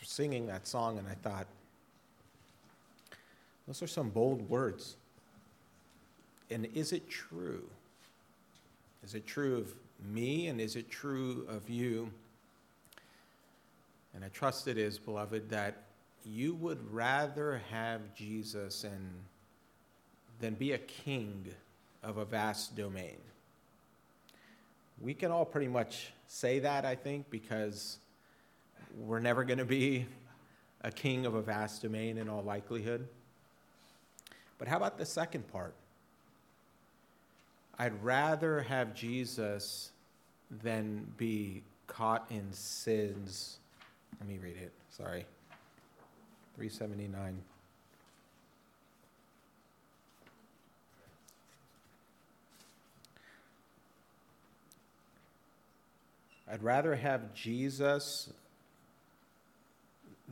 was singing that song, and I thought, those are some bold words. And is it true? Is it true of me, and is it true of you? And I trust it is, beloved, that you would rather have Jesus than be a king of a vast domain. We can all pretty much say that, I think, because we're never going to be a king of a vast domain in all likelihood. But how about the second part? I'd rather have Jesus than be caught in sins. Let me read it. Sorry. 379. I'd rather have Jesus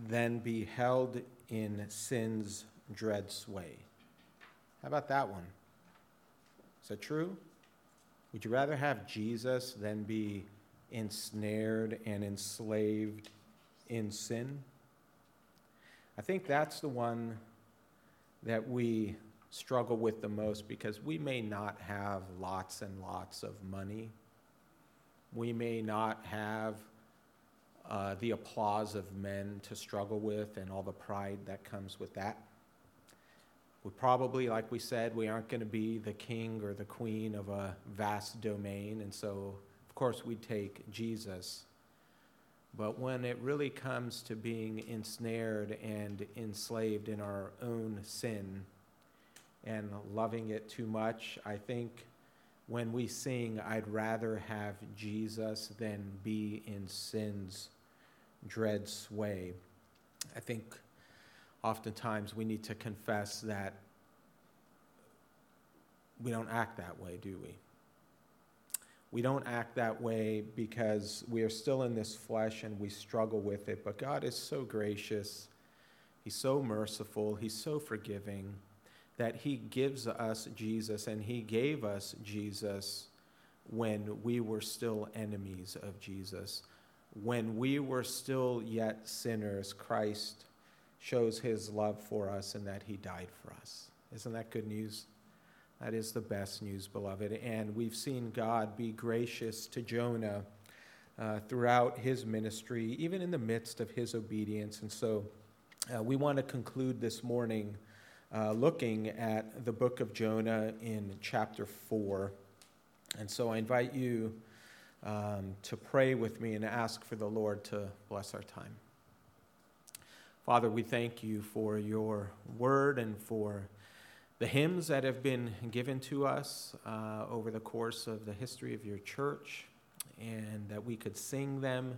than be held in sin's dread sway. How about that one? Is that true? Would you rather have Jesus than be ensnared and enslaved in sin? I think that's the one that we struggle with the most, because we may not have lots and lots of money. We may not have the applause of men to struggle with and all the pride that comes with that. We probably, like we said, we aren't going to be the king or the queen of a vast domain. And so, of course, we take Jesus. But when it really comes to being ensnared and enslaved in our own sin and loving it too much, I think when we sing, I'd rather have Jesus than be in sin's dread sway, I think oftentimes we need to confess that we don't act that way, do we? We don't act that way because we are still in this flesh and we struggle with it. But God is so gracious. He's so merciful. He's so forgiving, that he gives us Jesus, and he gave us Jesus when we were still enemies of Jesus. When we were still yet sinners, Christ shows his love for us and that he died for us. Isn't that good news? That is the best news, beloved. And we've seen God be gracious to Jonah throughout his ministry, even in the midst of his obedience. And so we want to conclude this morning looking at the book of Jonah in chapter 4. And so I invite you to pray with me and ask for the Lord to bless our time. Father, we thank you for your word and for the hymns that have been given to us over the course of the history of your church, and that we could sing them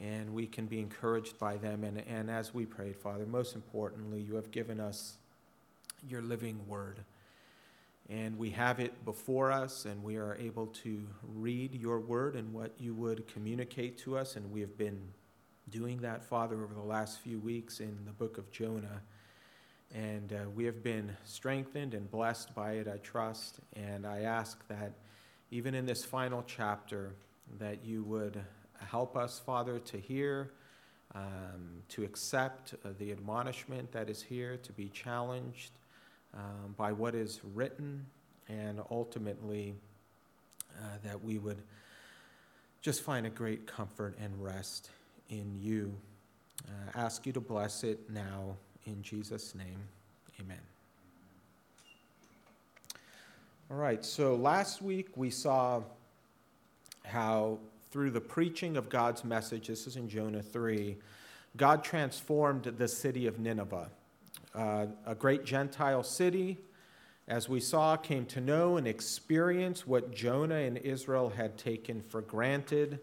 and we can be encouraged by them. And as we prayed, Father, most importantly, you have given us your living word, and we have it before us, and we are able to read your word and what you would communicate to us. And we have been doing that, Father, over the last few weeks in the book of Jonah, and we have been strengthened and blessed by it, I trust. And I ask that even in this final chapter, that you would help us, Father, to hear, to accept the admonishment that is here, to be challenged by what is written, and ultimately that we would just find a great comfort and rest in you. Ask you to bless it now in Jesus' name. Amen. All right, so last week we saw how through the preaching of God's message, this is in Jonah 3, God transformed the city of Nineveh. A great Gentile city, as we saw, came to know and experience what Jonah and Israel had taken for granted,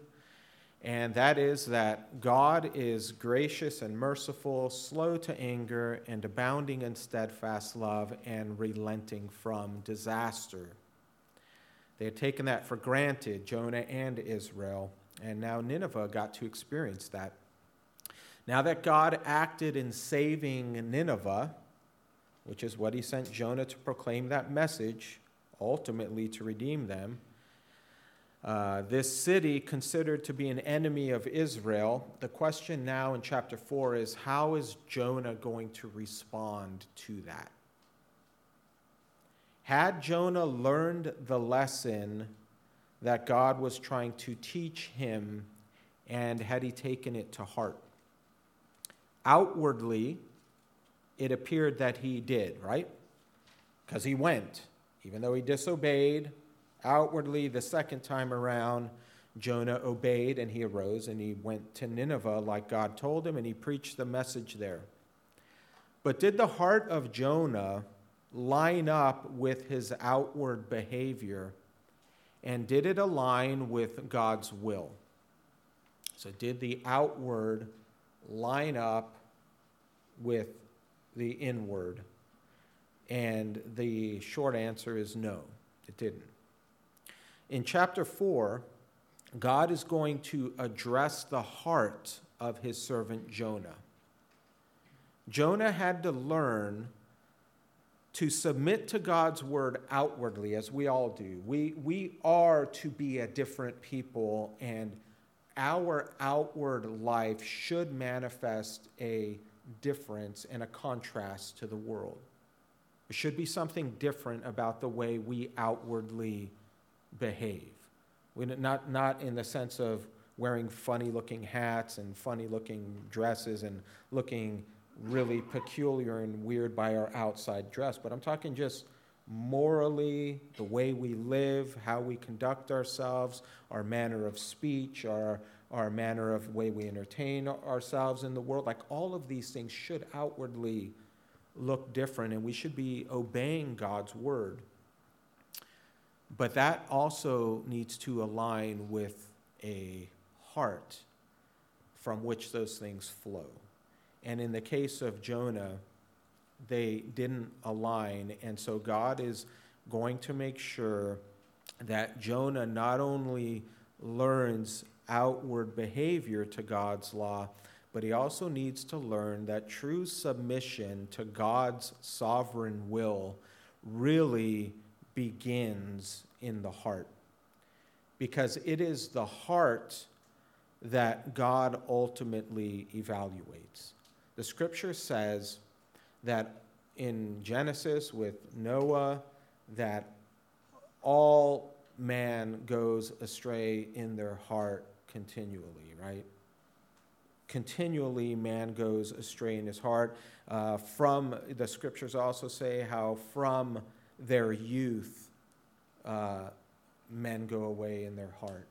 and that is that God is gracious and merciful, slow to anger, and abounding in steadfast love, and relenting from disaster. They had taken that for granted, Jonah and Israel, and now Nineveh got to experience that. Now that God acted in saving Nineveh, which is what he sent Jonah to proclaim that message, ultimately to redeem them, This city considered to be an enemy of Israel. The question now in chapter 4 is, how is Jonah going to respond to that? Had Jonah learned the lesson that God was trying to teach him, and had he taken it to heart? Outwardly, it appeared that he did, right? Because he went, even though he disobeyed. Outwardly, the second time around, Jonah obeyed, and he arose, and he went to Nineveh like God told him, and he preached the message there. But did the heart of Jonah line up with his outward behavior, and did it align with God's will? So did the outward line up with the inward? And the short answer is no, it didn't. In chapter 4, God is going to address the heart of his servant Jonah. Jonah had to learn to submit to God's word outwardly, as we all do. We are to be a different people, and our outward life should manifest a difference and a contrast to the world. There should be something different about the way we outwardly behave. We not in the sense of wearing funny-looking hats and funny-looking dresses and looking really peculiar and weird by our outside dress, but I'm talking just morally, the way we live, how we conduct ourselves, our manner of speech, our manner of way we entertain ourselves in the world. Like, all of these things should outwardly look different, and we should be obeying God's word. But that also needs to align with a heart from which those things flow. And in the case of Jonah, they didn't align. And so God is going to make sure that Jonah not only learns outward behavior to God's law, but he also needs to learn that true submission to God's sovereign will really begins in the heart, because it is the heart that God ultimately evaluates. The scripture says that in Genesis with Noah, that all man goes astray in their heart continually, right? Continually man goes astray in his heart. From the scriptures also say how from their youth, men go away in their heart.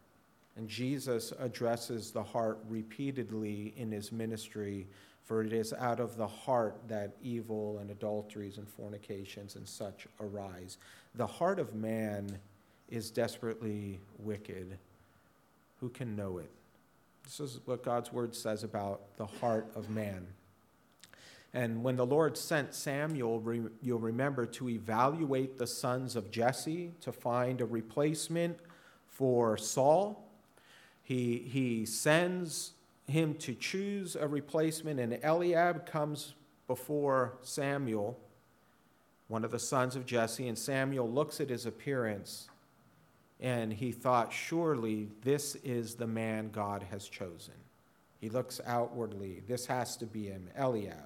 And Jesus addresses the heart repeatedly in his ministry, for it is out of the heart that evil and adulteries and fornications and such arise. The heart of man is desperately wicked. Who can know it? This is what God's word says about the heart of man. And when the Lord sent Samuel, you'll remember, to evaluate the sons of Jesse, to find a replacement for Saul, he sends him to choose a replacement, and Eliab comes before Samuel, one of the sons of Jesse, and Samuel looks at his appearance, and he thought, surely this is the man God has chosen. He looks outwardly. This has to be him, Eliab.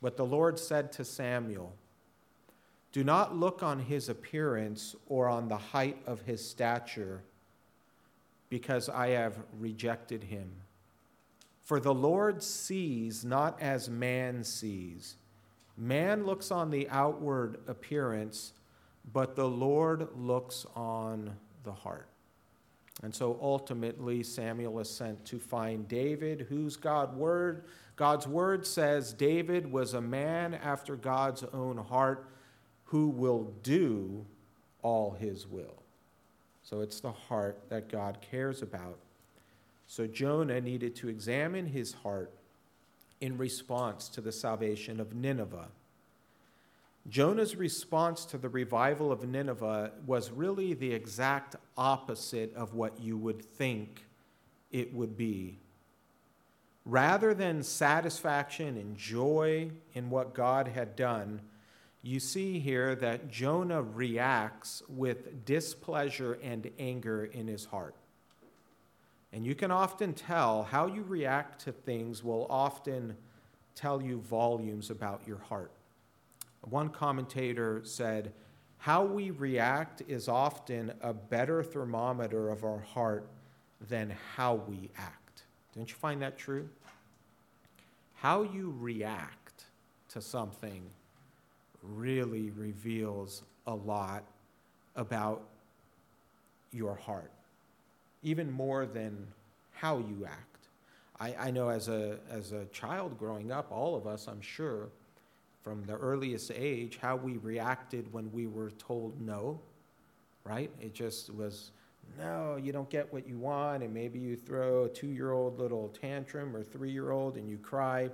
But the Lord said to Samuel, do not look on his appearance or on the height of his stature, because I have rejected him. For the Lord sees not as man sees. Man looks on the outward appearance, but the Lord looks on the heart. And so ultimately, Samuel is sent to find David, whose God's word says David was a man after God's own heart, who will do all his will. So it's the heart that God cares about. So Jonah needed to examine his heart in response to the salvation of Nineveh. Jonah's response to the revival of Nineveh was really the exact opposite of what you would think it would be. Rather than satisfaction and joy in what God had done, you see here that Jonah reacts with displeasure and anger in his heart. And you can often tell how you react to things will often tell you volumes about your heart. One commentator said, "How we react is often a better thermometer of our heart than how we act." Don't you find that true? How you react to something really reveals a lot about your heart, even more than how you act. I know as a child growing up, all of us, I'm sure, from the earliest age, how we reacted when we were told no, right? It just was, no, you don't get what you want, and maybe you throw a 2-year-old little tantrum or 3-year-old and you cry,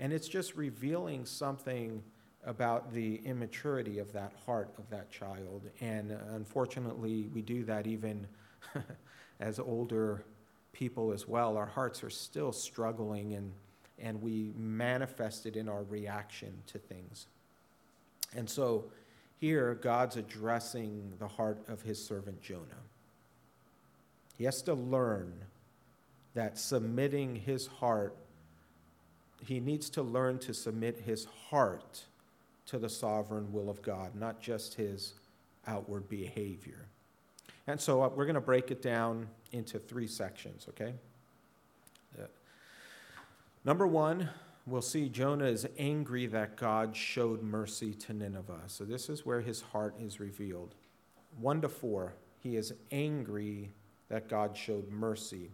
and it's just revealing something about the immaturity of that heart of that child. And unfortunately, we do that even as older people as well. Our hearts are still struggling, and we manifest it in our reaction to things. And so here, God's addressing the heart of his servant Jonah. He has to learn that submitting his heart, he needs to learn to submit his heart to the sovereign will of God, not just his outward behavior. And so we're going to break it down into 3 sections, okay? Number 1, we'll see Jonah is angry that God showed mercy to Nineveh. So this is where his heart is revealed. 1-4, he is angry that God showed mercy.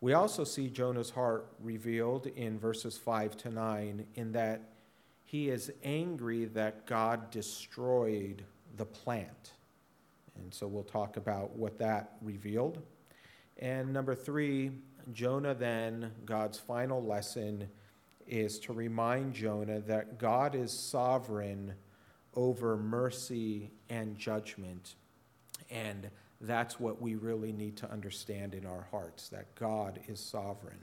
We also see Jonah's heart revealed in verses 5-9 in that he is angry that God destroyed the plant. And so we'll talk about what that revealed. And number 3, Jonah then, God's final lesson is to remind Jonah that God is sovereign over mercy and judgment. And that's what we really need to understand in our hearts, that God is sovereign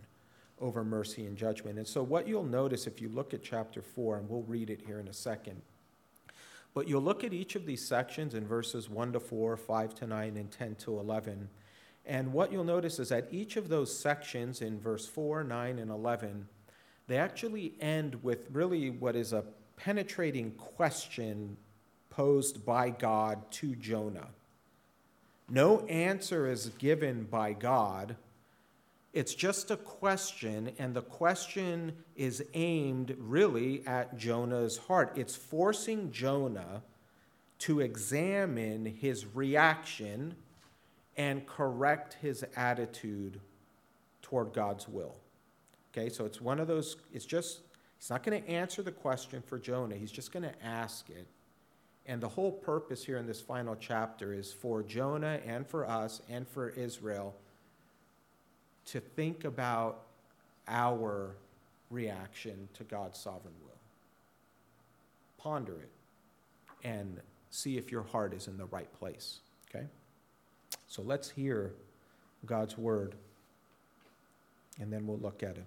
over mercy and judgment. And so what you'll notice if you look at chapter 4, and we'll read it here in a second, but you'll look at each of these sections in verses 1-4, 5-9, and 10-11. And what you'll notice is that each of those sections in verse 4, 9, and 11, they actually end with really what is a penetrating question posed by God to Jonah. No answer is given by God. It's just a question, and the question is aimed really at Jonah's heart. It's forcing Jonah to examine his reaction and correct his attitude toward God's will. Okay, so it's one of those, he's not going to answer the question for Jonah. He's just going to ask it. And the whole purpose here in this final chapter is for Jonah and for us and for Israel to think about our reaction to God's sovereign will. Ponder it and see if your heart is in the right place, okay? So let's hear God's word, and then we'll look at it.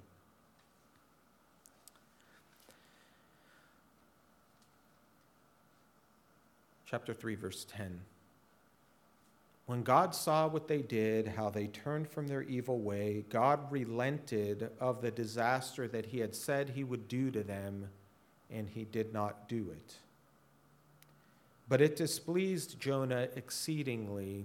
Chapter 3, verse 10. When God saw what they did, how they turned from their evil way, God relented of the disaster that he had said he would do to them, and he did not do it. But it displeased Jonah exceedingly,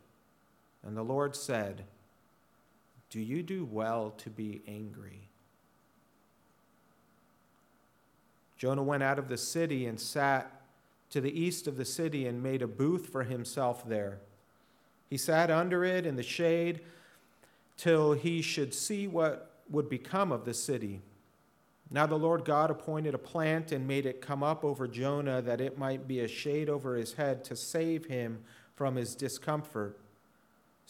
And the Lord said, "Do you do well to be angry?" Jonah went out of the city and sat to the east of the city and made a booth for himself there. He sat under it in the shade till he should see what would become of the city. Now the Lord God appointed a plant and made it come up over Jonah that it might be a shade over his head to save him from his discomfort.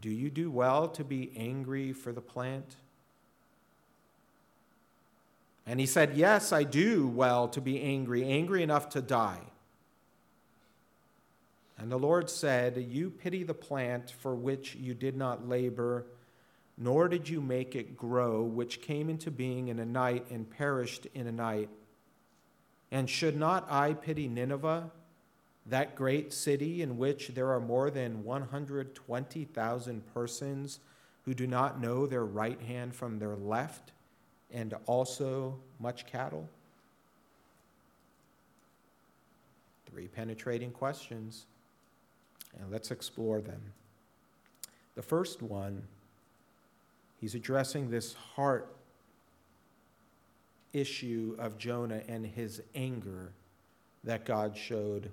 "Do you do well to be angry for the plant?" And he said, "Yes, I do well to be angry enough to die." And the Lord said, "You pity the plant for which you did not labor, nor did you make it grow, which came into being in a night and perished in a night. And should not I pity Nineveh, that great city in which there are more than 120,000 persons who do not know their right hand from their left, and also much cattle?" Three penetrating questions. And let's explore them. The first one, he's addressing this heart issue of Jonah and his anger that God showed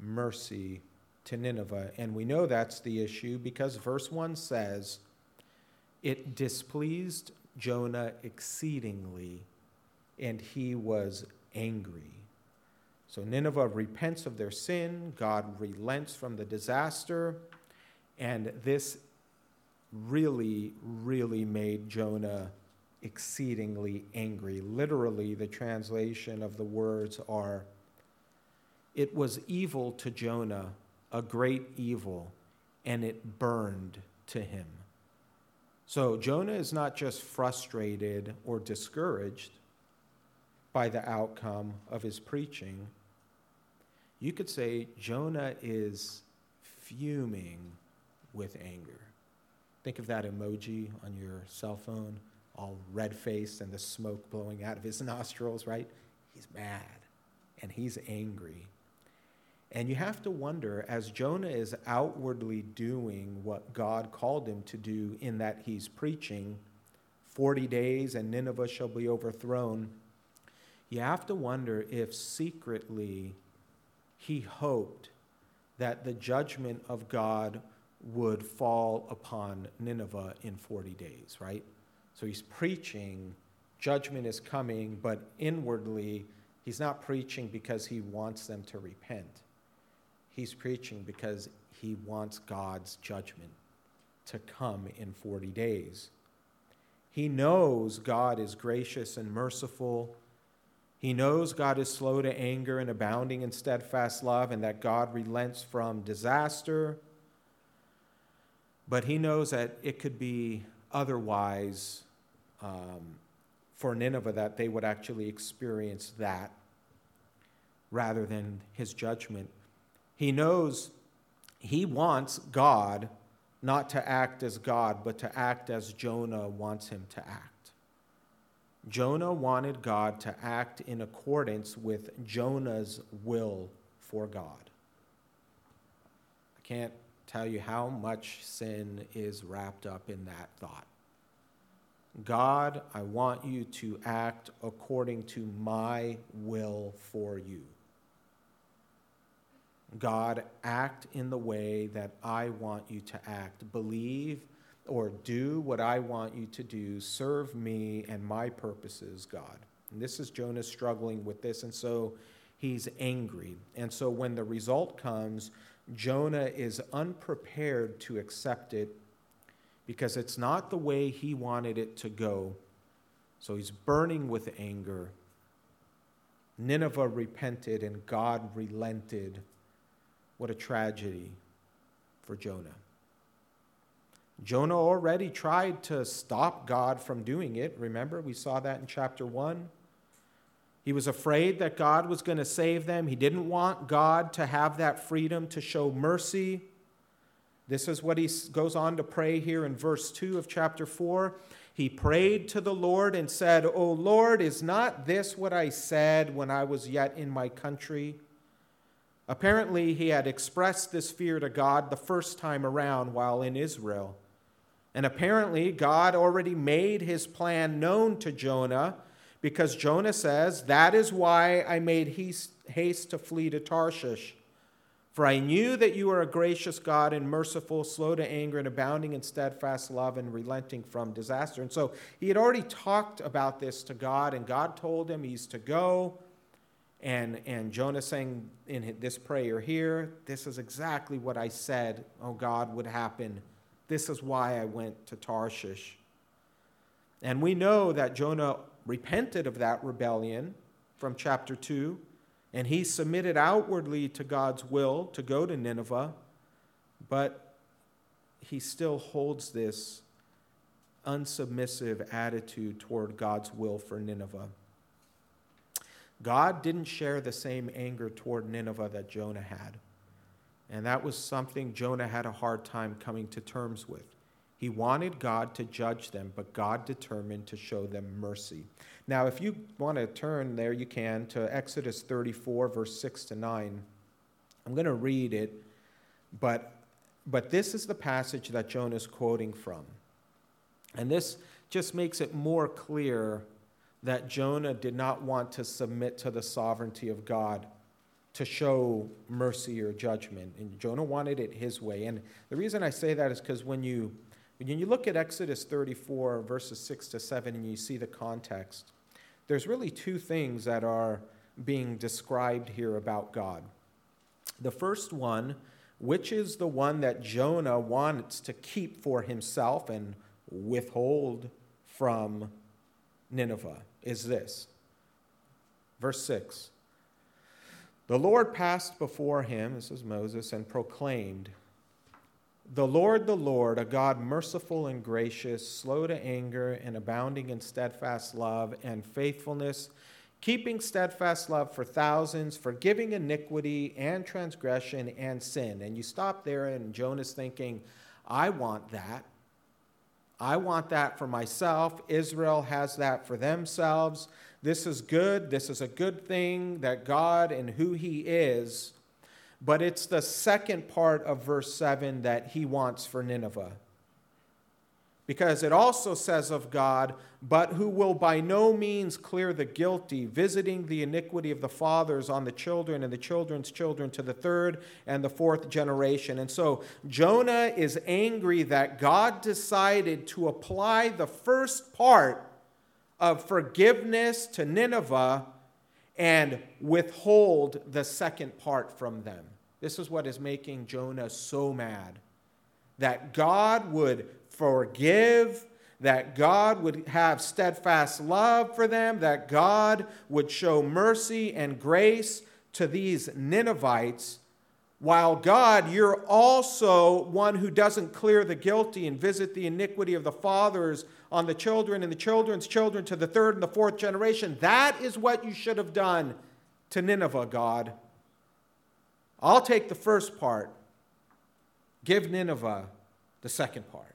mercy to Nineveh. And we know that's the issue because verse 1 says, "It displeased Jonah exceedingly, and he was angry." So Nineveh repents of their sin, God relents from the disaster, and this really, really made Jonah exceedingly angry. Literally, the translation of the words are, "It was evil to Jonah, a great evil, and it burned to him." So Jonah is not just frustrated or discouraged by the outcome of his preaching. You could say Jonah is fuming with anger. Think of that emoji on your cell phone, all red-faced and the smoke blowing out of his nostrils, right? He's mad and he's angry. And you have to wonder, as Jonah is outwardly doing what God called him to do in that he's preaching, 40 days and Nineveh shall be overthrown, you have to wonder if secretly he hoped that the judgment of God would fall upon Nineveh in 40 days, right? So he's preaching, judgment is coming, but inwardly he's not preaching because he wants them to repent. He's preaching because he wants God's judgment to come in 40 days. He knows God is gracious and merciful. He knows God is slow to anger and abounding in steadfast love, and that God relents from disaster. But he knows that it could be otherwise for Nineveh, that they would actually experience that rather than his judgment. He knows he wants God not to act as God, but to act as Jonah wants him to act. Jonah wanted God to act in accordance with Jonah's will for God. I can't tell you how much sin is wrapped up in that thought. God, I want you to act according to my will for you. God, act in the way that I want you to act. Believe or do what I want you to do, serve me and my purposes, God. And this is Jonah struggling with this, and so he's angry. And so when the result comes, Jonah is unprepared to accept it because it's not the way he wanted it to go. So he's burning with anger. Nineveh repented and God relented. What a tragedy for Jonah. Jonah already tried to stop God from doing it. Remember, we saw that in chapter 1. He was afraid that God was going to save them. He didn't want God to have that freedom to show mercy. This is what he goes on to pray here in verse 2 of chapter 4. He prayed to the Lord and said, O Lord, is not this what I said when I was yet in my country? Apparently, he had expressed this fear to God the first time around while in Israel. And apparently, God already made his plan known to Jonah, because Jonah says, that is why I made haste to flee to Tarshish. For I knew that you are a gracious God and merciful, slow to anger and abounding in steadfast love and relenting from disaster. And so he had already talked about this to God, and God told him he's to go. And Jonah saying in this prayer here, this is exactly what I said, oh God, would happen. This is why I went to Tarshish. And we know that Jonah repented of that rebellion from chapter 2. And he submitted outwardly to God's will to go to Nineveh, but he still holds this unsubmissive attitude toward God's will for Nineveh. God didn't share the same anger toward Nineveh that Jonah had. And that was something Jonah had a hard time coming to terms with. He wanted God to judge them, but God determined to show them mercy. Now, if you want to turn there, you can, to Exodus 34, verse 6 to 9. I'm going to read it, but this is the passage that Jonah is quoting from. And this just makes it more clear that Jonah did not want to submit to the sovereignty of God to show mercy or judgment. And Jonah wanted it his way. And the reason I say that is because when you look at Exodus 34, verses 6 to 7, and you see the context, there's really two things that are being described here about God. The first one, which is the one that Jonah wants to keep for himself and withhold from Nineveh, is this. Verse 6, the Lord passed before him, this is Moses, and proclaimed, the Lord, a God merciful and gracious, slow to anger and abounding in steadfast love and faithfulness, keeping steadfast love for thousands, forgiving iniquity and transgression and sin. And you stop there and Jonah's thinking, I want that. I want that for myself. Israel has that for themselves. This is good. This is a good thing that God and who he is. But it's the second part of verse 7 that he wants for Nineveh. Because it also says of God, but who will by no means clear the guilty, visiting the iniquity of the fathers on the children and the children's children to the third and the fourth generation. And so Jonah is angry that God decided to apply the first part of forgiveness to Nineveh and withhold the second part from them. This is what is making Jonah so mad, that God would forgive, that God would have steadfast love for them, that God would show mercy and grace to these Ninevites, while God, you're also one who doesn't clear the guilty and visit the iniquity of the fathers on the children and the children's children to the third and the fourth generation. That is what you should have done to Nineveh, God. I'll take the first part. Give Nineveh the second part.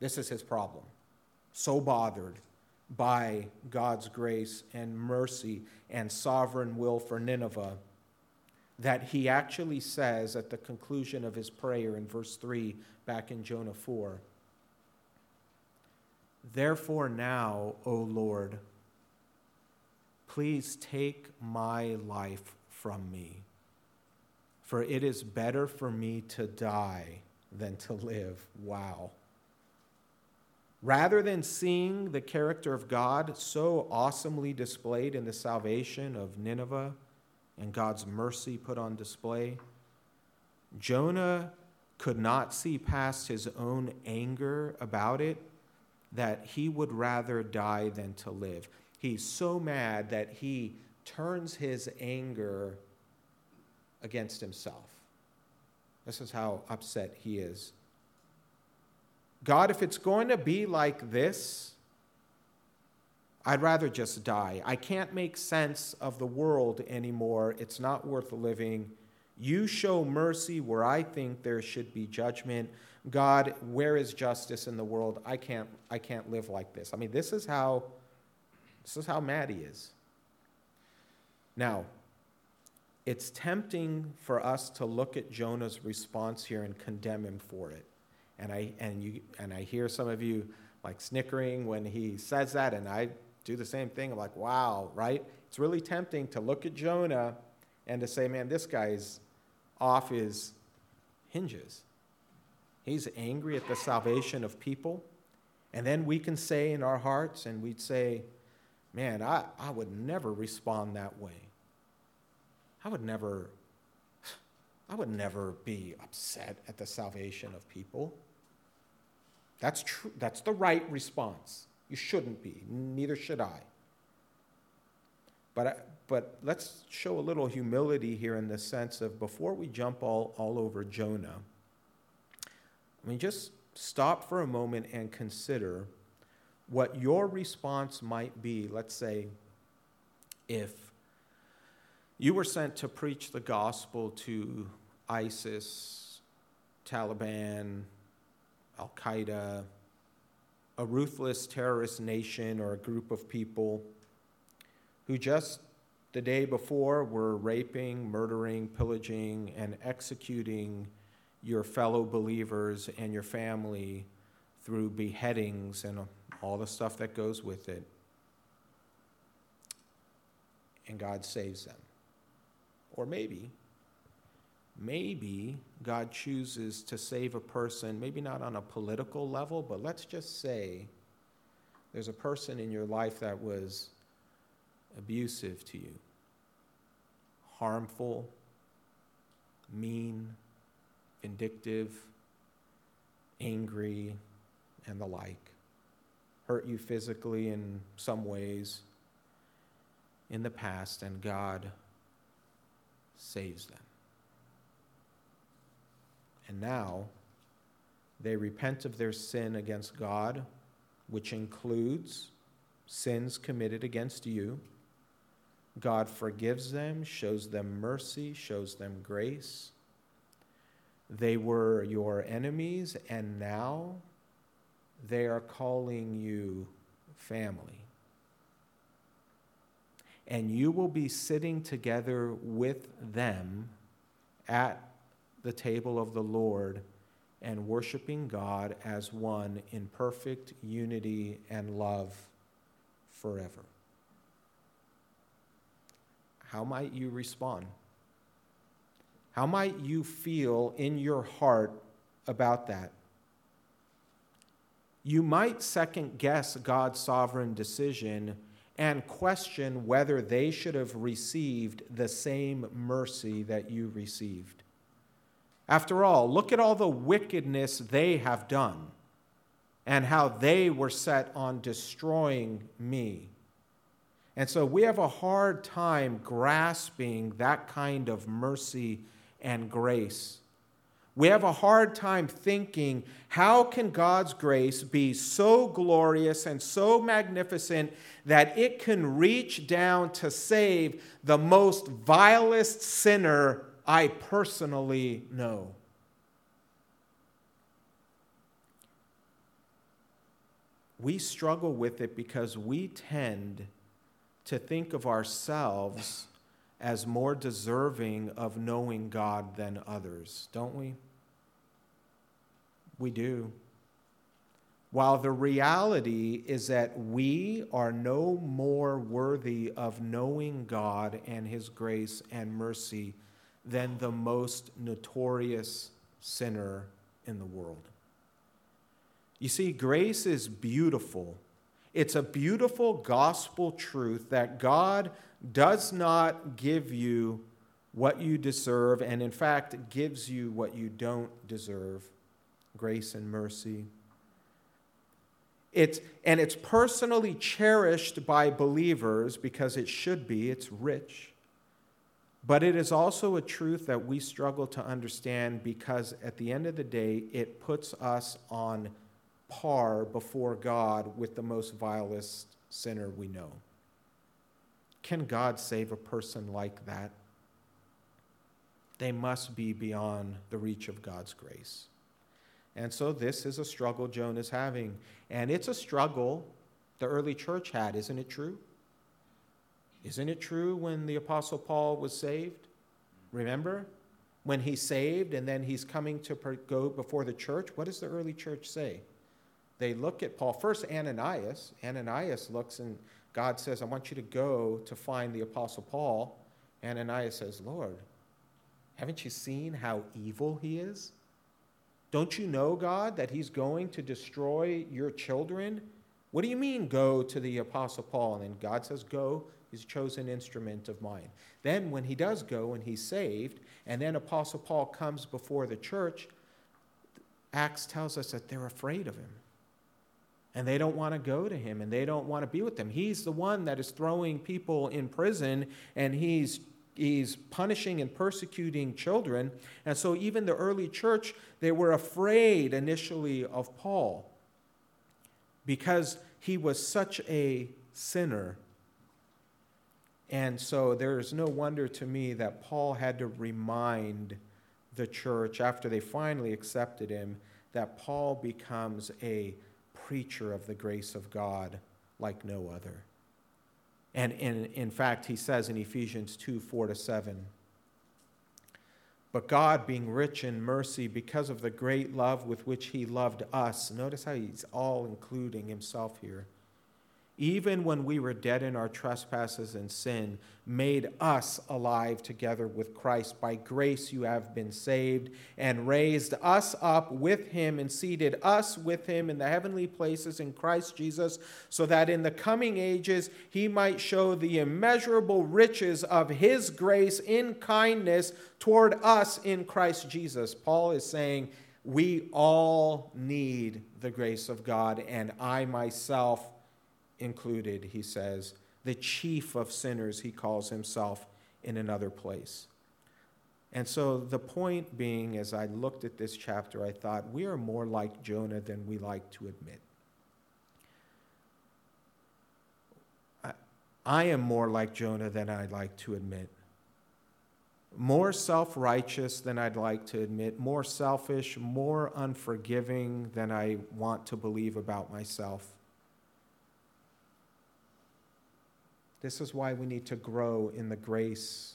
This is his problem. So bothered by God's grace and mercy and sovereign will for Nineveh, that he actually says at the conclusion of his prayer in verse 3 back in Jonah 4, therefore now, O Lord, please take my life from me, for it is better for me to die than to live. Wow. Rather than seeing the character of God so awesomely displayed in the salvation of Nineveh, and God's mercy put on display, Jonah could not see past his own anger about it, that he would rather die than to live. He's so mad that he turns his anger against himself. This is how upset he is. God, if it's going to be like this, I'd rather just die. I can't make sense of the world anymore. It's not worth living. You show mercy where I think there should be judgment. God, where is justice in the world? I can't live like this. I mean, this is how mad he is. Now, it's tempting for us to look at Jonah's response here and condemn him for it. And I hear some of you like snickering when he says that, and I do the same thing. I'm like, wow, right? It's really tempting to look at Jonah and to say, man, this guy's off his hinges. He's angry at the salvation of people. And then we can say in our hearts, and we'd say, man, I would never respond that way. I would never be upset at the salvation of people. That's true. That's the right response. You shouldn't be. Neither should I. But let's show a little humility here in the sense of before we jump all over Jonah, I mean, just stop for a moment and consider what your response might be. Let's say if you were sent to preach the gospel to ISIS, Taliban, Al-Qaeda, a ruthless terrorist nation or a group of people who just the day before were raping, murdering, pillaging, and executing your fellow believers and your family through beheadings and all the stuff that goes with it. And God saves them. Or maybe God chooses to save a person, maybe not on a political level, but let's just say there's a person in your life that was abusive to you, harmful, mean, vindictive, angry, and the like, hurt you physically in some ways in the past, and God saves them. And now they repent of their sin against God, which includes sins committed against you. God forgives them, shows them mercy, shows them grace. They were your enemies, and now they are calling you family. And you will be sitting together with them at the table of the Lord and worshiping God as one in perfect unity and love forever. How might you respond? How might you feel in your heart about that? You might second guess God's sovereign decision and question whether they should have received the same mercy that you received. After all, look at all the wickedness they have done and how they were set on destroying me. And so we have a hard time grasping that kind of mercy and grace. We have a hard time thinking, how can God's grace be so glorious and so magnificent that it can reach down to save the most vilest sinner I personally know? We struggle with it because we tend to think of ourselves as more deserving of knowing God than others, don't we? We do. While the reality is that we are no more worthy of knowing God and his grace and mercy than the most notorious sinner in the world. You see, grace is beautiful. It's a beautiful gospel truth that God does not give you what you deserve, and in fact, gives you what you don't deserve, grace and mercy. It's personally cherished by believers because it should be, it's rich. But it is also a truth that we struggle to understand because at the end of the day, it puts us on par before God with the most vilest sinner we know. Can God save a person like that? They must be beyond the reach of God's grace. And so this is a struggle Jonah's having. And it's a struggle the early church had, isn't it true? Isn't it true when the Apostle Paul was saved? Remember? When he's saved and then he's coming to go before the church, what does the early church say? They look at Paul. First, Ananias. Ananias looks and God says, I want you to go to find the Apostle Paul. Ananias says, Lord, haven't you seen how evil he is? Don't you know, God, that he's going to destroy your children? What do you mean, go to the Apostle Paul? And then God says, go, he's a chosen instrument of mine. Then when he does go and he's saved, and then Apostle Paul comes before the church, Acts tells us that they're afraid of him. And they don't want to go to him, and they don't want to be with him. He's the one that is throwing people in prison, and he's punishing and persecuting children. And so even the early church, they were afraid initially of Paul because he was such a sinner. And so there is no wonder to me that Paul had to remind the church after they finally accepted him that Paul becomes a preacher of the grace of God like no other. And in fact, he says in Ephesians 2, 4-7, but God being rich in mercy because of the great love with which he loved us. Notice how he's all including himself here. Even when we were dead in our trespasses and sin, made us alive together with Christ. By grace you have been saved, and raised us up with him and seated us with him in the heavenly places in Christ Jesus, so that in the coming ages he might show the immeasurable riches of his grace in kindness toward us in Christ Jesus. Paul is saying, we all need the grace of God, and I myself included, he says, the chief of sinners, he calls himself in another place. And so the point being, as I looked at this chapter, I thought, we are more like Jonah than we like to admit. I am more like Jonah than I'd like to admit. More self-righteous than I'd like to admit, more selfish, more unforgiving than I want to believe about myself. This is why we need to grow in the grace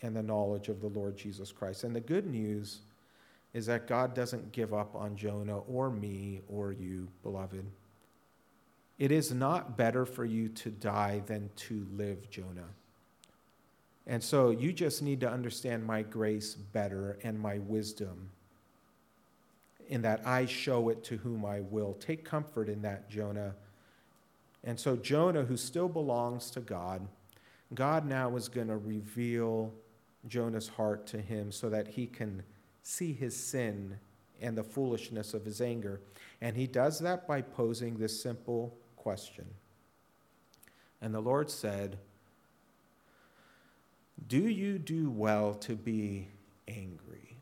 and the knowledge of the Lord Jesus Christ. And the good news is that God doesn't give up on Jonah or me or you, beloved. It is not better for you to die than to live, Jonah. And so you just need to understand my grace better and my wisdom in that I show it to whom I will. Take comfort in that, Jonah. And so Jonah, who still belongs to God, God now is going to reveal Jonah's heart to him so that he can see his sin and the foolishness of his anger. And he does that by posing this simple question. And the Lord said, do you do well to be angry?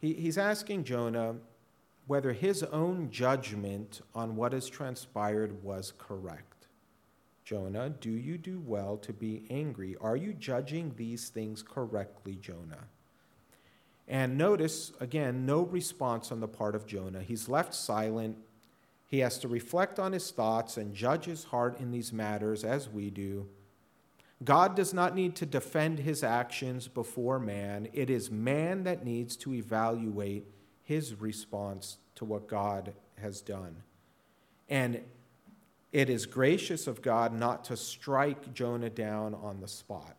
He's asking Jonah whether his own judgment on what has transpired was correct. Jonah, do you do well to be angry? Are you judging these things correctly, Jonah? And notice, again, no response on the part of Jonah. He's left silent. He has to reflect on his thoughts and judge his heart in these matters as we do. God does not need to defend his actions before man. It is man that needs to evaluate his response to what God has done. And it is gracious of God not to strike Jonah down on the spot.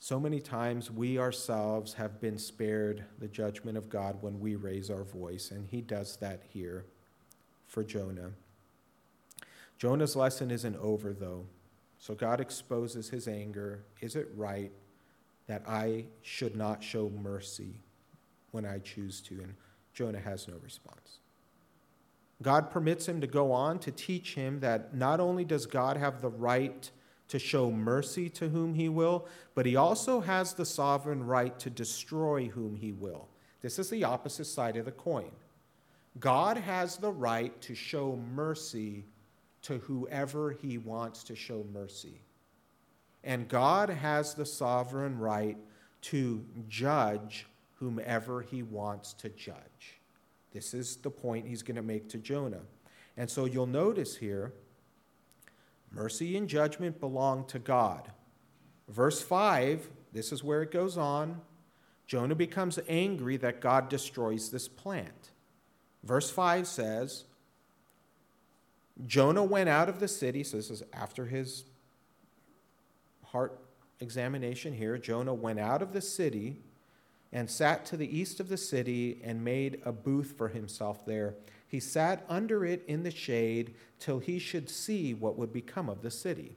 So many times we ourselves have been spared the judgment of God when we raise our voice, and he does that here for Jonah. Jonah's lesson isn't over, though. So God exposes his anger. Is it right that I should not show mercy when I choose to? And Jonah has no response. God permits him to go on to teach him that not only does God have the right to show mercy to whom he will, but he also has the sovereign right to destroy whom he will. This is the opposite side of the coin. God has the right to show mercy to whoever he wants to show mercy. And God has the sovereign right to judge whomever he wants to judge. This is the point he's going to make to Jonah. And so you'll notice here, mercy and judgment belong to God. Verse 5, this is where it goes on. Jonah becomes angry that God destroys this plant. Verse 5 says, Jonah went out of the city. So this is after his heart examination here. Jonah went out of the city and sat to the east of the city and made a booth for himself there. He sat under it in the shade till he should see what would become of the city.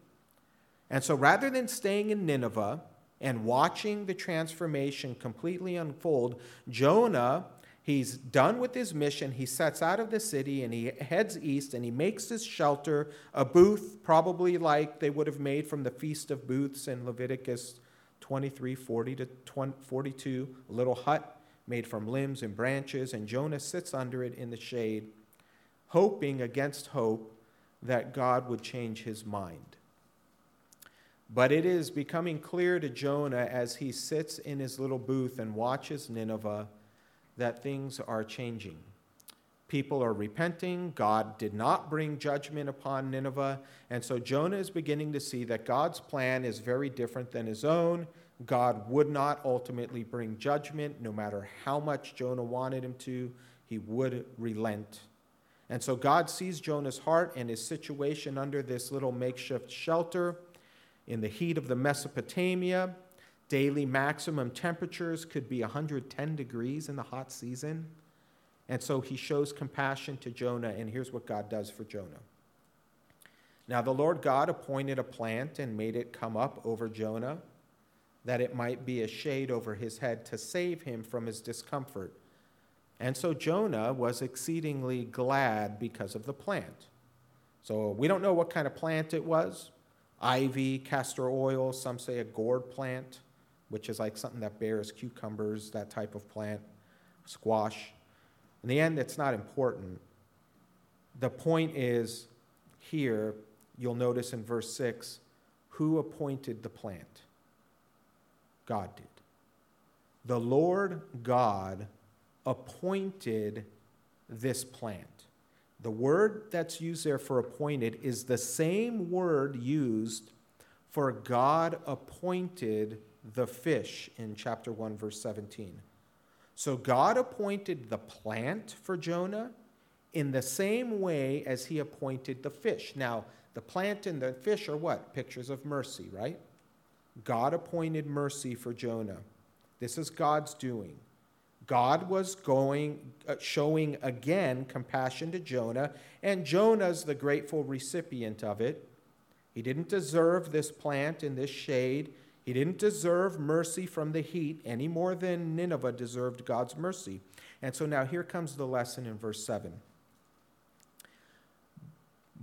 And so rather than staying in Nineveh and watching the transformation completely unfold, Jonah, he's done with his mission. He sets out of the city and he heads east and he makes his shelter, a booth probably like they would have made from the Feast of Booths in Leviticus 23, 40 to 42, a little hut made from limbs and branches, and Jonah sits under it in the shade, hoping against hope that God would change his mind. But it is becoming clear to Jonah as he sits in his little booth and watches Nineveh that things are changing. People are repenting. God did not bring judgment upon Nineveh. And so Jonah is beginning to see that God's plan is very different than his own. God would not ultimately bring judgment. No matter how much Jonah wanted him to, he would relent. And so God sees Jonah's heart and his situation under this little makeshift shelter in the heat of the Mesopotamia. Daily maximum temperatures could be 110 degrees in the hot season. And so he shows compassion to Jonah, and here's what God does for Jonah. Now the Lord God appointed a plant and made it come up over Jonah, that it might be a shade over his head to save him from his discomfort. And so Jonah was exceedingly glad because of the plant. So we don't know what kind of plant it was. Ivy, castor oil, some say a gourd plant, which is like something that bears cucumbers, that type of plant, squash. In the end, it's not important. The point is here, you'll notice in verse 6, who appointed the plant? God did. The Lord God appointed this plant. The word that's used there for appointed is the same word used for God appointed the fish in chapter 1, verse 17. So God appointed the plant for Jonah in the same way as he appointed the fish. Now, the plant and the fish are what? Pictures of mercy, right? God appointed mercy for Jonah. This is God's doing. God was showing again compassion to Jonah, and Jonah's the grateful recipient of it. He didn't deserve this plant in this shade. He didn't deserve mercy from the heat any more than Nineveh deserved God's mercy. And so now here comes the lesson in verse 7.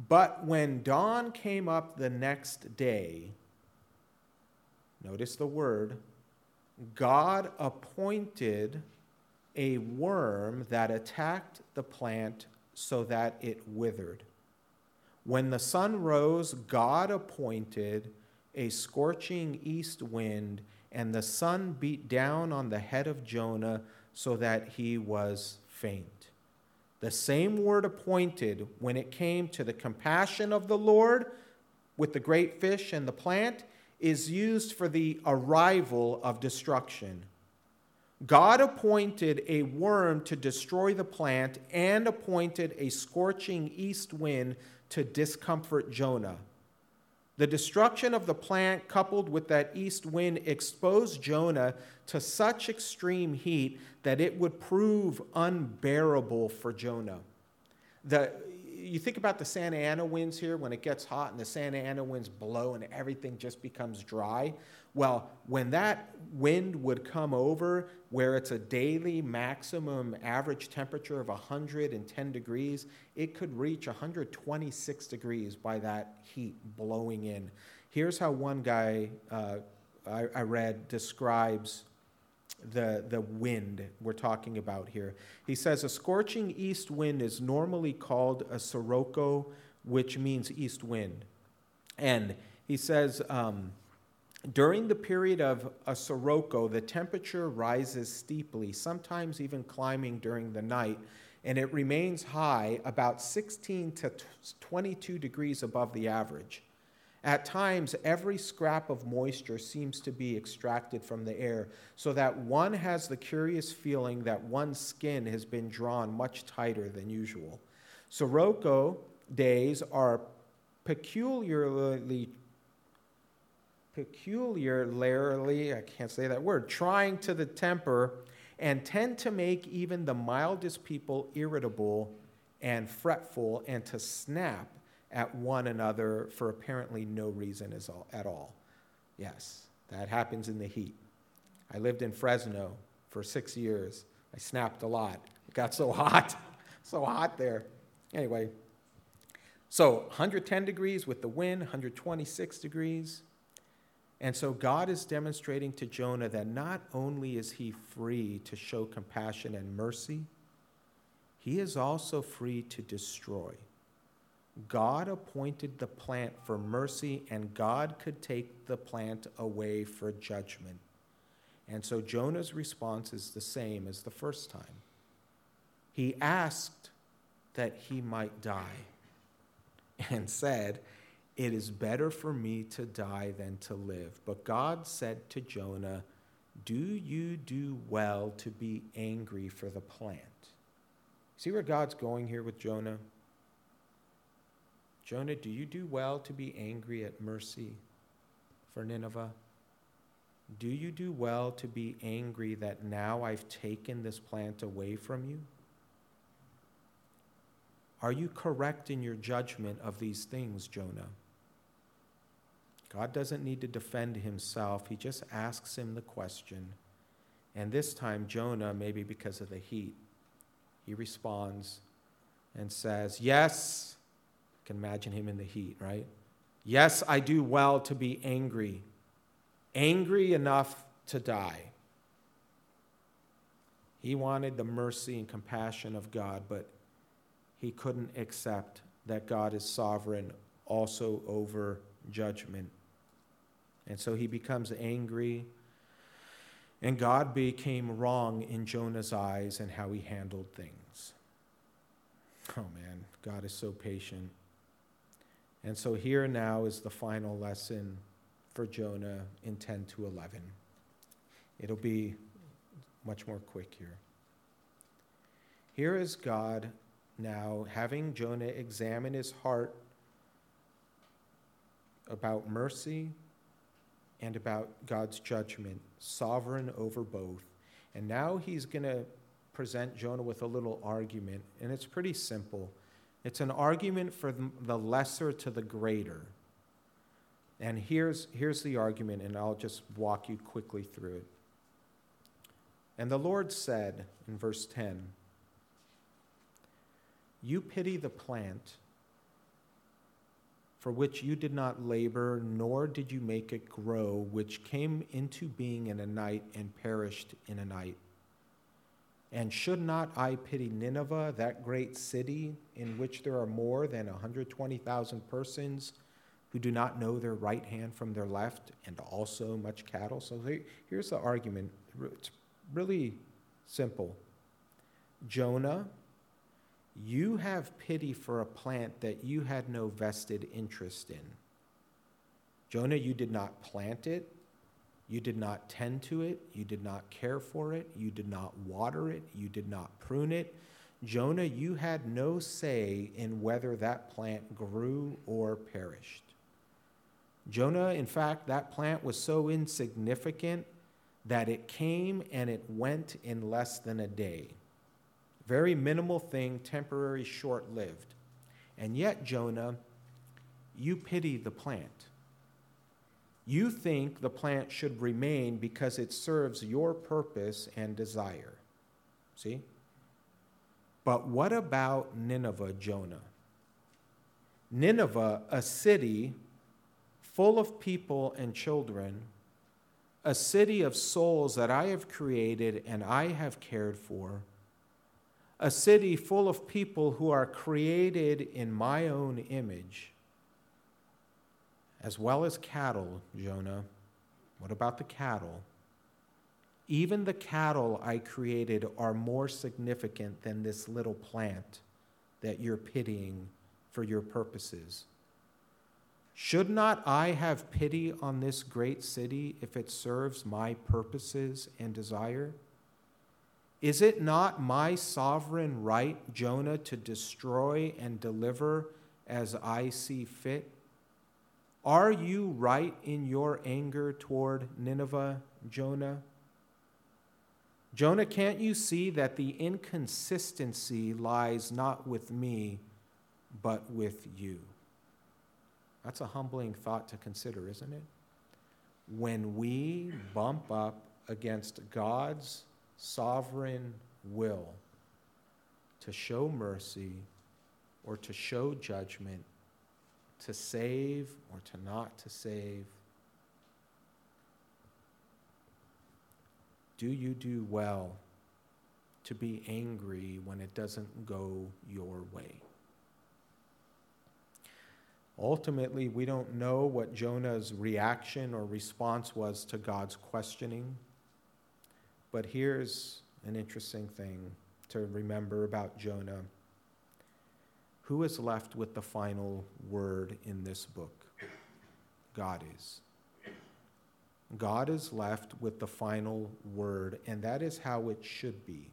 But when dawn came up the next day, notice the word, God appointed a worm that attacked the plant so that it withered. When the sun rose, God appointed a scorching east wind, and the sun beat down on the head of Jonah so that he was faint. The same word appointed when it came to the compassion of the Lord with the great fish and the plant is used for the arrival of destruction. God appointed a worm to destroy the plant and appointed a scorching east wind to discomfort Jonah. The destruction of the plant coupled with that east wind exposed Jonah to such extreme heat that it would prove unbearable for Jonah. You think about the Santa Ana winds here when it gets hot and the Santa Ana winds blow and everything just becomes dry. Well, when that wind would come over where it's a daily maximum average temperature of 110 degrees, it could reach 126 degrees by that heat blowing in. Here's how one guy I read describes the wind we're talking about here. He says, a scorching east wind is normally called a sirocco, which means east wind. And he says During the period of a sirocco, the temperature rises steeply, sometimes even climbing during the night, and it remains high, about 16 to 22 degrees above the average. At times, every scrap of moisture seems to be extracted from the air, so that one has the curious feeling that one's skin has been drawn much tighter than usual. Sirocco days are peculiarly, I can't say that word, trying to the temper, and tend to make even the mildest people irritable and fretful and to snap at one another for apparently no reason at all. Yes, that happens in the heat. I lived in Fresno for 6 years. I snapped a lot. It got so hot there. Anyway, so 110 degrees with the wind, 126 degrees. And so God is demonstrating to Jonah that not only is he free to show compassion and mercy, he is also free to destroy. God appointed the plant for mercy, and God could take the plant away for judgment. And so Jonah's response is the same as the first time. He asked that he might die and said, "It is better for me to die than to live." But God said to Jonah, "Do you do well to be angry for the plant?" See where God's going here with Jonah? Jonah, do you do well to be angry at mercy for Nineveh? Do you do well to be angry that now I've taken this plant away from you? Are you correct in your judgment of these things, Jonah? God doesn't need to defend himself. He just asks him the question. And this time, Jonah, maybe because of the heat, he responds and says, "Yes," you can imagine him in the heat, right? "Yes, I do well to be angry, angry enough to die." He wanted the mercy and compassion of God, but he couldn't accept that God is sovereign also over judgment. And so he becomes angry, and God became wrong in Jonah's eyes and how he handled things. Oh man, God is so patient. And so here now is the final lesson for Jonah in 10 to 11. It'll be much more quick here. Here is God now, having Jonah examine his heart about mercy and about God's judgment, sovereign over both. And now he's going to present Jonah with a little argument, and it's pretty simple. It's an argument for the lesser to the greater. And here's the argument, and I'll just walk you quickly through it. And the Lord said in verse 10, "You pity the plant for which you did not labor, nor did you make it grow, which came into being in a night and perished in a night. And should not I pity Nineveh, that great city in which there are more than 120,000 persons who do not know their right hand from their left, and also much cattle?" So here's the argument. It's really simple. Jonah, you have pity for a plant that you had no vested interest in. Jonah, you did not plant it. You did not tend to it. You did not care for it. You did not water it. You did not prune it. Jonah, you had no say in whether that plant grew or perished. Jonah, in fact, that plant was so insignificant that it came and it went in less than a day. Very minimal thing, temporary, short-lived. And yet, Jonah, you pity the plant. You think the plant should remain because it serves your purpose and desire. See? But what about Nineveh, Jonah? Nineveh, a city full of people and children, a city of souls that I have created and I have cared for, a city full of people who are created in my own image, as well as cattle, Jonah, What about the cattle? Even the cattle I created are more significant than this little plant that you're pitying for your purposes. Should not I have pity on this great city if it serves my purposes and desire? Is it not my sovereign right, Jonah, to destroy and deliver as I see fit? Are you right in your anger toward Nineveh, Jonah? Jonah, can't you see that the inconsistency lies not with me, but with you? That's a humbling thought to consider, isn't it? When we bump up against God's sovereign will to show mercy or to show judgment, to save or to not to save, do you do well to be angry when it doesn't go your way? Ultimately, we don't know what Jonah's reaction or response was to God's questioning. But here's an interesting thing to remember about Jonah. Who is left with the final word in this book? God is. God is left with the final word, and that is how it should be.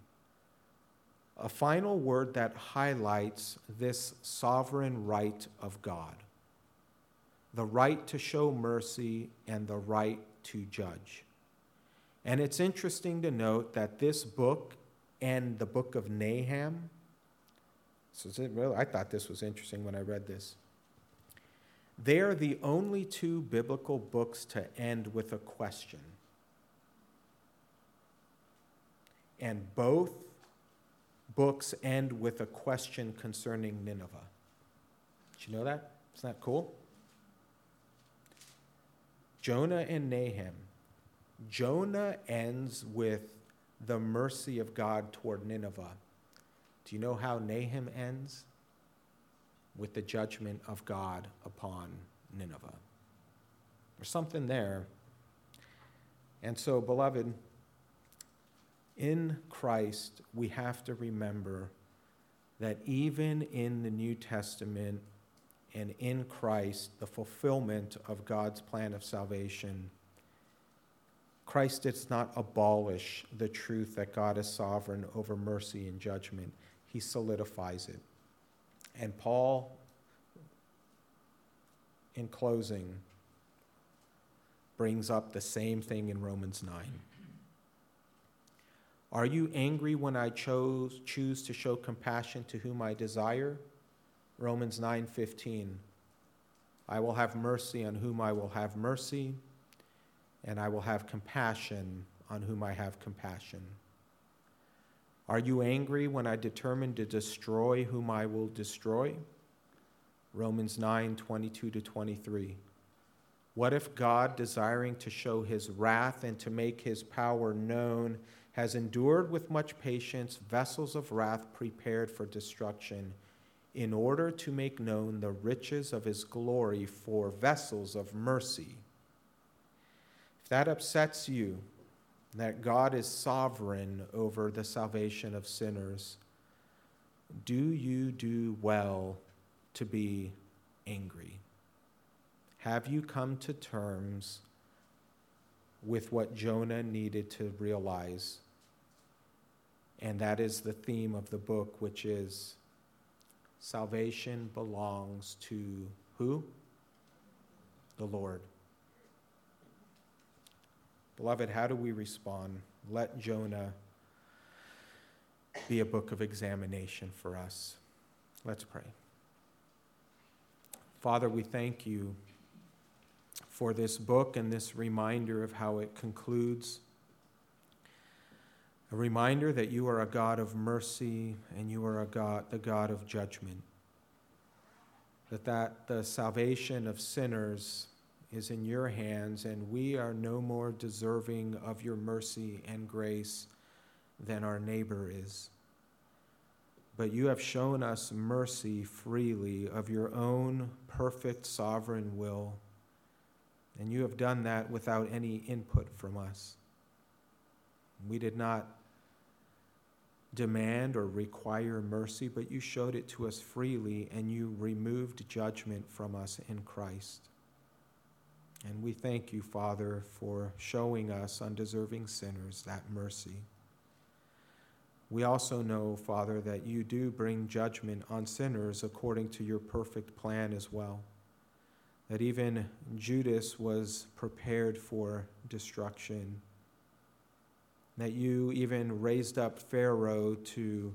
A final word that highlights this sovereign right of God, the right to show mercy and the right to judge. And it's interesting to note that this book and the book of Nahum, I thought this was interesting when I read this. They are the only two biblical books to end with a question. And both books end with a question concerning Nineveh. Did you know that? Isn't that cool? Jonah and Nahum. Jonah ends with the mercy of God toward Nineveh. Do you know how Nahum ends? With the judgment of God upon Nineveh. There's something there. And so, beloved, in Christ, we have to remember that even in the New Testament and in Christ, the fulfillment of God's plan of salvation, Christ does not abolish the truth that God is sovereign over mercy and judgment. He solidifies it. And Paul, in closing, brings up the same thing in Romans 9. Are you angry when I choose to show compassion to whom I desire? Romans 9:15. I will have mercy on whom I will have mercy, and I will have compassion on whom I have compassion. Are you angry when I determine to destroy whom I will destroy? Romans 9:22-23. What if God, desiring to show his wrath and to make his power known, has endured with much patience vessels of wrath prepared for destruction, in order to make known the riches of his glory for vessels of mercy? If that upsets you, that God is sovereign over the salvation of sinners, do you do well to be angry? Have you come to terms with what Jonah needed to realize? And that is the theme of the book, which is salvation belongs to who? The Lord. Beloved, how do we respond? Let Jonah be a book of examination for us. Let's pray. Father, we thank you for this book and this reminder of how it concludes. A reminder that you are a God of mercy and you are the God of judgment. That the salvation of sinners is in your hands, and we are no more deserving of your mercy and grace than our neighbor is. But you have shown us mercy freely of your own perfect sovereign will, And you have done that without any input from us. We did not demand or require mercy, but you showed it to us freely, and you removed judgment from us in Christ. And we thank you, Father, for showing us undeserving sinners that mercy. We also know, Father, that you do bring judgment on sinners according to your perfect plan as well, that even Judas was prepared for destruction, that you even raised up Pharaoh to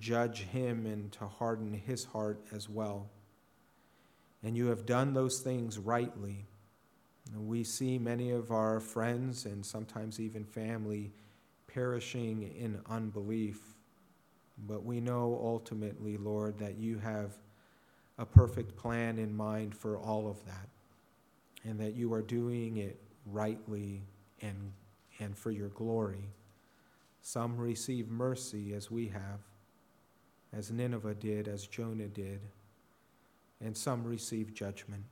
judge him and to harden his heart as well. And you have done those things rightly. And we see many of our friends and sometimes even family perishing in unbelief. But we know ultimately, Lord, that you have a perfect plan in mind for all of that, and that you are doing it rightly and for your glory. Some receive mercy as we have, as Nineveh did, as Jonah did, and some receive judgment.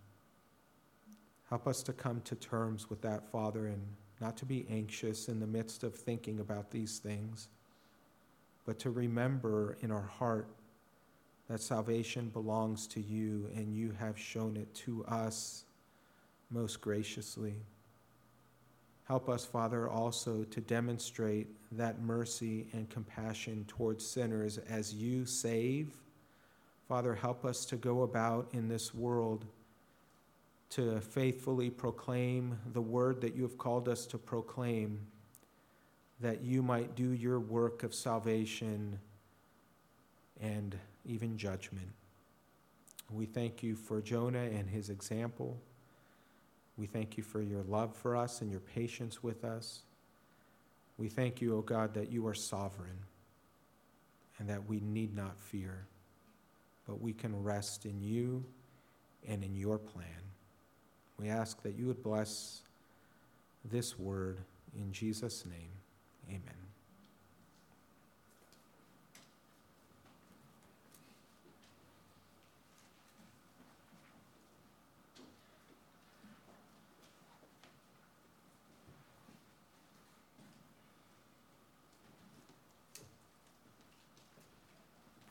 Help us to come to terms with that, Father, and not to be anxious in the midst of thinking about these things, but to remember in our heart that salvation belongs to you, and you have shown it to us most graciously. Help us, Father, also to demonstrate that mercy and compassion towards sinners as you save. Father, help us to go about in this world to faithfully proclaim the word that you have called us to proclaim, that you might do your work of salvation and even judgment. We thank you for Jonah and his example. We thank you for your love for us and your patience with us. We thank you, O God, that you are sovereign and that we need not fear, but we can rest in you and in your plan. We ask that you would bless this word in Jesus' name. Amen.